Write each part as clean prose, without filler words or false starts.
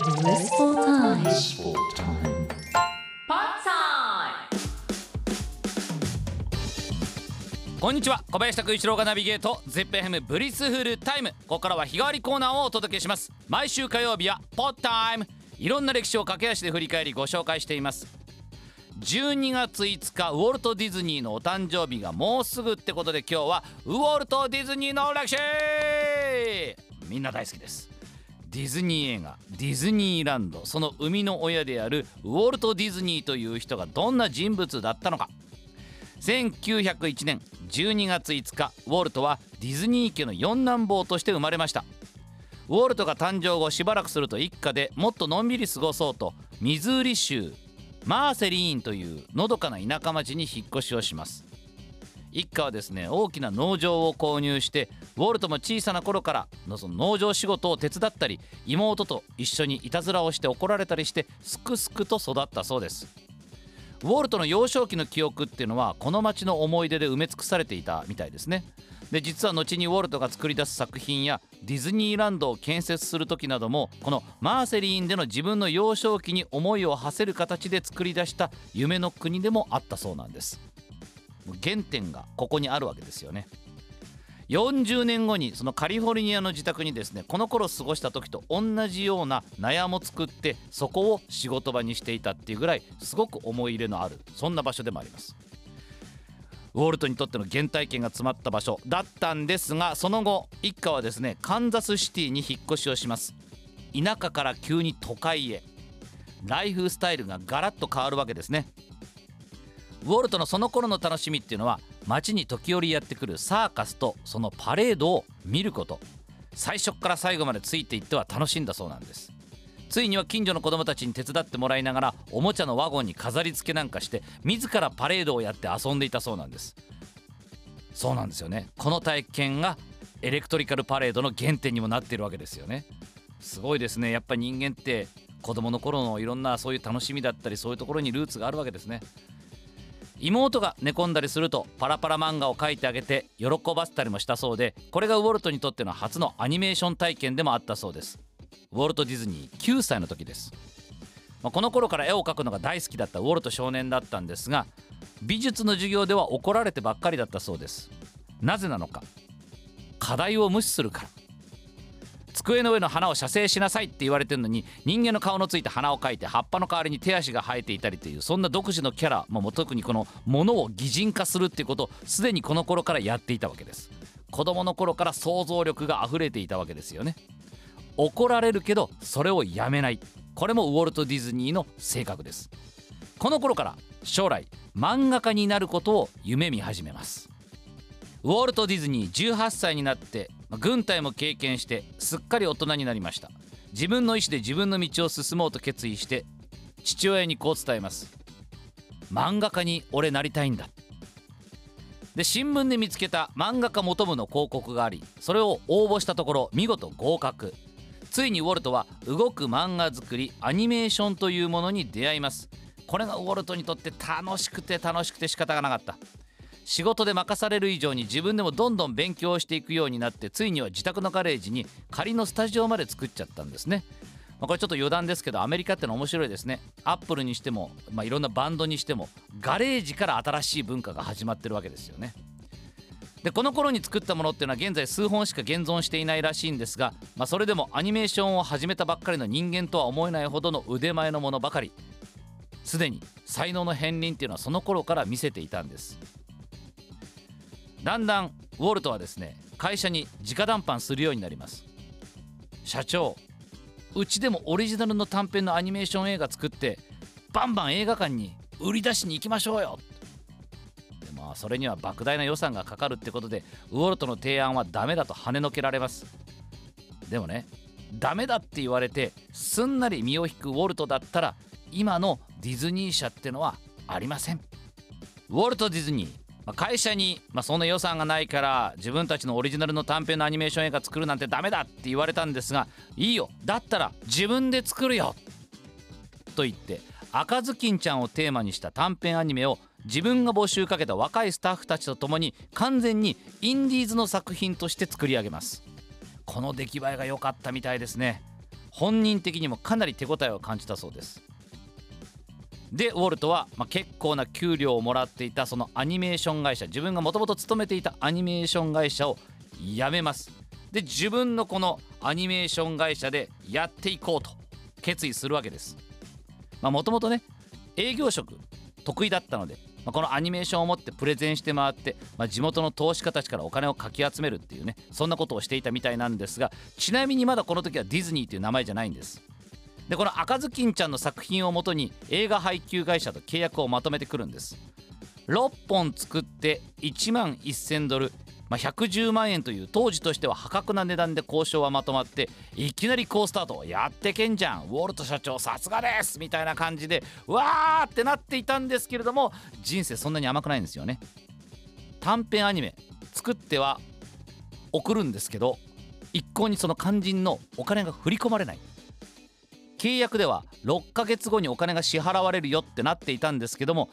Blissful time. Pot time。 こんにちは、小林拓一郎がナビゲート ZIPFM ブリスフルタイム。ここからは日替わりコーナーをお届けします。毎週火曜日はポッタイム。いろんな歴史を駆け足で振り返りご紹介しています。12月5日ウォルト・ディズニーのお誕生日がもうすぐってことで、今日はウォルト・ディズニーの歴史。みんな大好きです。ディズニー映画ディズニーランド、その生みの親であるウォルト・ディズニーという人がどんな人物だったのか。1901年12月5日ウォルトはディズニー家の四男坊として生まれました。ウォルトが誕生後しばらくすると、一家でもっとのんびり過ごそうとミズーリ州マーセリーンというのどかな田舎町に引っ越しをします。一家はですね、大きな農場を購入して、ウォルトも小さな頃からのその農場仕事を手伝ったり、妹と一緒にいたずらをして怒られたりして、すくすくと育ったそうです。ウォルトの幼少期の記憶っていうのはこの町の思い出で埋め尽くされていたみたいですね。で、実は後にウォルトが作り出す作品やディズニーランドを建設する時なども、このマーセリーンでの自分の幼少期に思いを馳せる形で作り出した夢の国でもあったそうなんです。原点がここにあるわけですよね。40年後にそのカリフォルニアの自宅にですね、この頃過ごした時と同じような納屋も作って、そこを仕事場にしていたっていうぐらい、すごく思い入れのあるそんな場所でもあります。ウォルトにとっての原体験が詰まった場所だったんですが、その後一家はですね、カンザスシティに引っ越しをします。田舎から急に都会へ、ライフスタイルがガラッと変わるわけですね。ウォルトのその頃の楽しみっていうのは、街に時折やってくるサーカスとそのパレードを見ること、最初から最後までついていっては楽しんだそうなんです。ついには近所の子どもたちに手伝ってもらいながら、おもちゃのワゴンに飾り付けなんかして自らパレードをやって遊んでいたそうなんです。そうなんですよね、この体験がエレクトリカルパレードの原点にもなっているわけですよね。すごいですね。やっぱり人間って子どもの頃のいろんなそういう楽しみだったり、そういうところにルーツがあるわけですね。妹が寝込んだりするとパラパラ漫画を描いてあげて喜ばせたりもしたそうで、これがウォルトにとっての初のアニメーション体験でもあったそうです。ウォルト・ディズニー9歳の時です。この頃から絵を描くのが大好きだったウォルト少年だったんですが、美術の授業では怒られてばっかりだったそうです。なぜなのか、課題を無視するから。机の上の花を写生しなさいって言われてるのに、人間の顔のついた花を描いて葉っぱの代わりに手足が生えていたりという、そんな独自のキャラ、もう特にこのものを擬人化するっていうことをすでにこの頃からやっていたわけです。子供の頃から想像力があふれていたわけですよね。怒られるけどそれをやめない、これもウォルト・ディズニーの性格です。この頃から将来漫画家になることを夢見始めます。ウォルト・ディズニー18歳になって軍隊も経験して、すっかり大人になりました。自分の意思で自分の道を進もうと決意して、父親にこう伝えます。漫画家に俺なりたいんだ。で、新聞で見つけた漫画家求むの広告があり、それを応募したところ見事合格。ついにウォルトは動く漫画作りアニメーションというものに出会います。これがウォルトにとって楽しくて仕方がなかった。仕事で任される以上に自分でもどんどん勉強していくようになって、ついには自宅のガレージに仮のスタジオまで作っちゃったんですね。これちょっと余談ですけど、アメリカっての面白いですね。アップルにしても、いろんなバンドにしても、ガレージから新しい文化が始まってるわけですよね。で、この頃に作ったものっていうのは現在数本しか現存していないらしいんですが、それでもアニメーションを始めたばっかりの人間とは思えないほどの腕前のものばかり。すでに才能の片鱗っていうのはその頃から見せていたんです。だんだんウォルトはですね、会社に直談判するようになります。社長、うちでもオリジナルの短編のアニメーション映画作って、バンバン映画館に売り出しに行きましょうよ。で、それには莫大な予算がかかるってことで、ウォルトの提案はダメだと跳ねのけられます。でもね、ダメだって言われてすんなり身を引くウォルトだったら、今のディズニー社ってのはありません。ウォルト・ディズニー、会社に、そんな予算がないから自分たちのオリジナルの短編のアニメーション映画作るなんてダメだって言われたんですが、いいよ、だったら自分で作るよと言って、赤ずきんちゃんをテーマにした短編アニメを自分が募集かけた若いスタッフたちと共に完全にインディーズの作品として作り上げます。この出来栄えが良かったみたいですね。本人的にもかなり手応えを感じたそうです。でウォルトは、結構な給料をもらっていたそのアニメーション会社、自分がもともと勤めていたアニメーション会社を辞めます。で自分のこのアニメーション会社でやっていこうと決意するわけです。もともとね営業職得意だったので、このアニメーションを持ってプレゼンして回って、地元の投資家たちからお金をかき集めるっていうね、そんなことをしていたみたいなんですが、ちなみにまだこの時はディズニーという名前じゃないんです。でこの赤ずきんちゃんの作品をもとに映画配給会社と契約をまとめてくるんです。6本作って1万1000ドル、110万円という当時としては破格な値段で交渉はまとまって、いきなり好スタート。やってけんじゃんウォルト社長、さすがですみたいな感じでわーってなっていたんですけれども、人生そんなに甘くないんですよね。短編アニメ作っては送るんですけど、一向にその肝心のお金が振り込まれない。契約では6ヶ月後にお金が支払われるよってなっていたんですけども、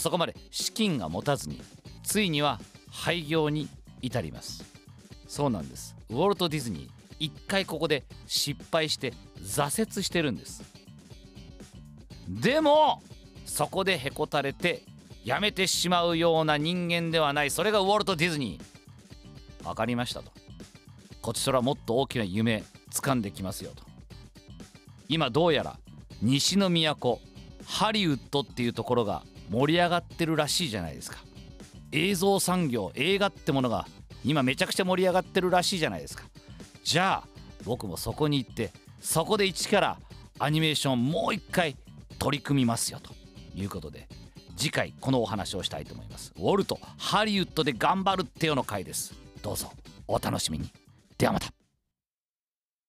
そこまで資金が持たずについには廃業に至ります。そうなんです、ウォルト・ディズニー一回ここで失敗して挫折してるんです。でもそこでへこたれてやめてしまうような人間ではない、それがウォルト・ディズニー。分かりましたと、こちとらもっと大きな夢掴んできますよと。今どうやら西の都ハリウッドっていうところが盛り上がってるらしいじゃないですか。映像産業、映画ってものが今めちゃくちゃ盛り上がってるらしいじゃないですか。じゃあ僕もそこに行って、そこで一からアニメーションもう一回取り組みますよということで、次回このお話をしたいと思います。ウォルトハリウッドで頑張るってよの回です。どうぞお楽しみに。ではまた。